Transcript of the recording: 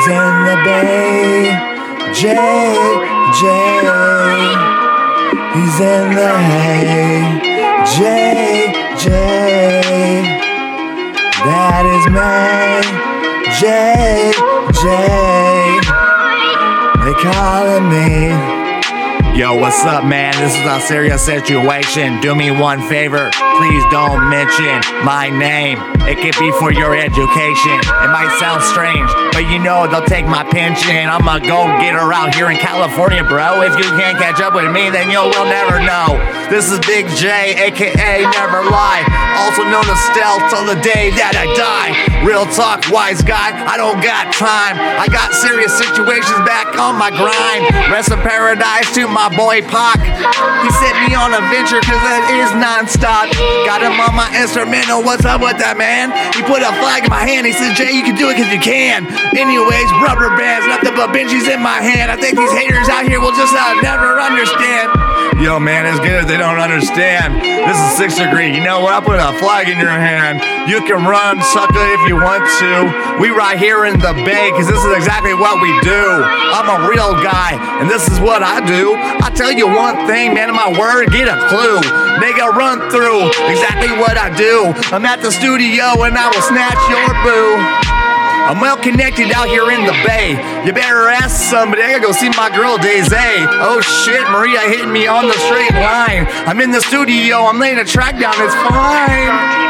He's in the bay, Jay. He's in the hay, Jay. That is May, Jay. They calling me. Yo, what's up, man? This is a serious situation. Do me one favor, please don't mention my name. It could be for your education. It might sound strange, but you know they'll take my pension. I'm a go-getter out here in California, bro. If you can't catch up with me, then you will never know. This is Big J, aka Never Lie, also known as Stealth, till the day that I die. Real talk, wise guy, I don't got time. I got serious situations back on my grind. Rest in paradise to my boy Pac. He sent me on a venture cause it is non-stop. Got him on my instrumental, what's up with that, man? He put a flag in my hand, he said, Jay, you can do it cause you can. Anyways, rubber bands, nothing but Benjis in my hand. I think these haters out here will just never understand. Yo, man, it's good if they don't understand. This is 6th Degree, you know what? I put a flag in your hand. You can run, sucker, if you want to. We right here in the Bay cause this is exactly what we do. I'm a real guy and this is what I do. I tell you one thing, man, in my word, get a clue. Nigga, run through exactly what I do. I'm at the studio and I will snatch your boo. I'm well connected out here in the Bay. You better ask somebody, I gotta go see my girl JAAY. Oh shit, Maria hitting me on the straight line. I'm in the studio, I'm laying a track down, it's fine.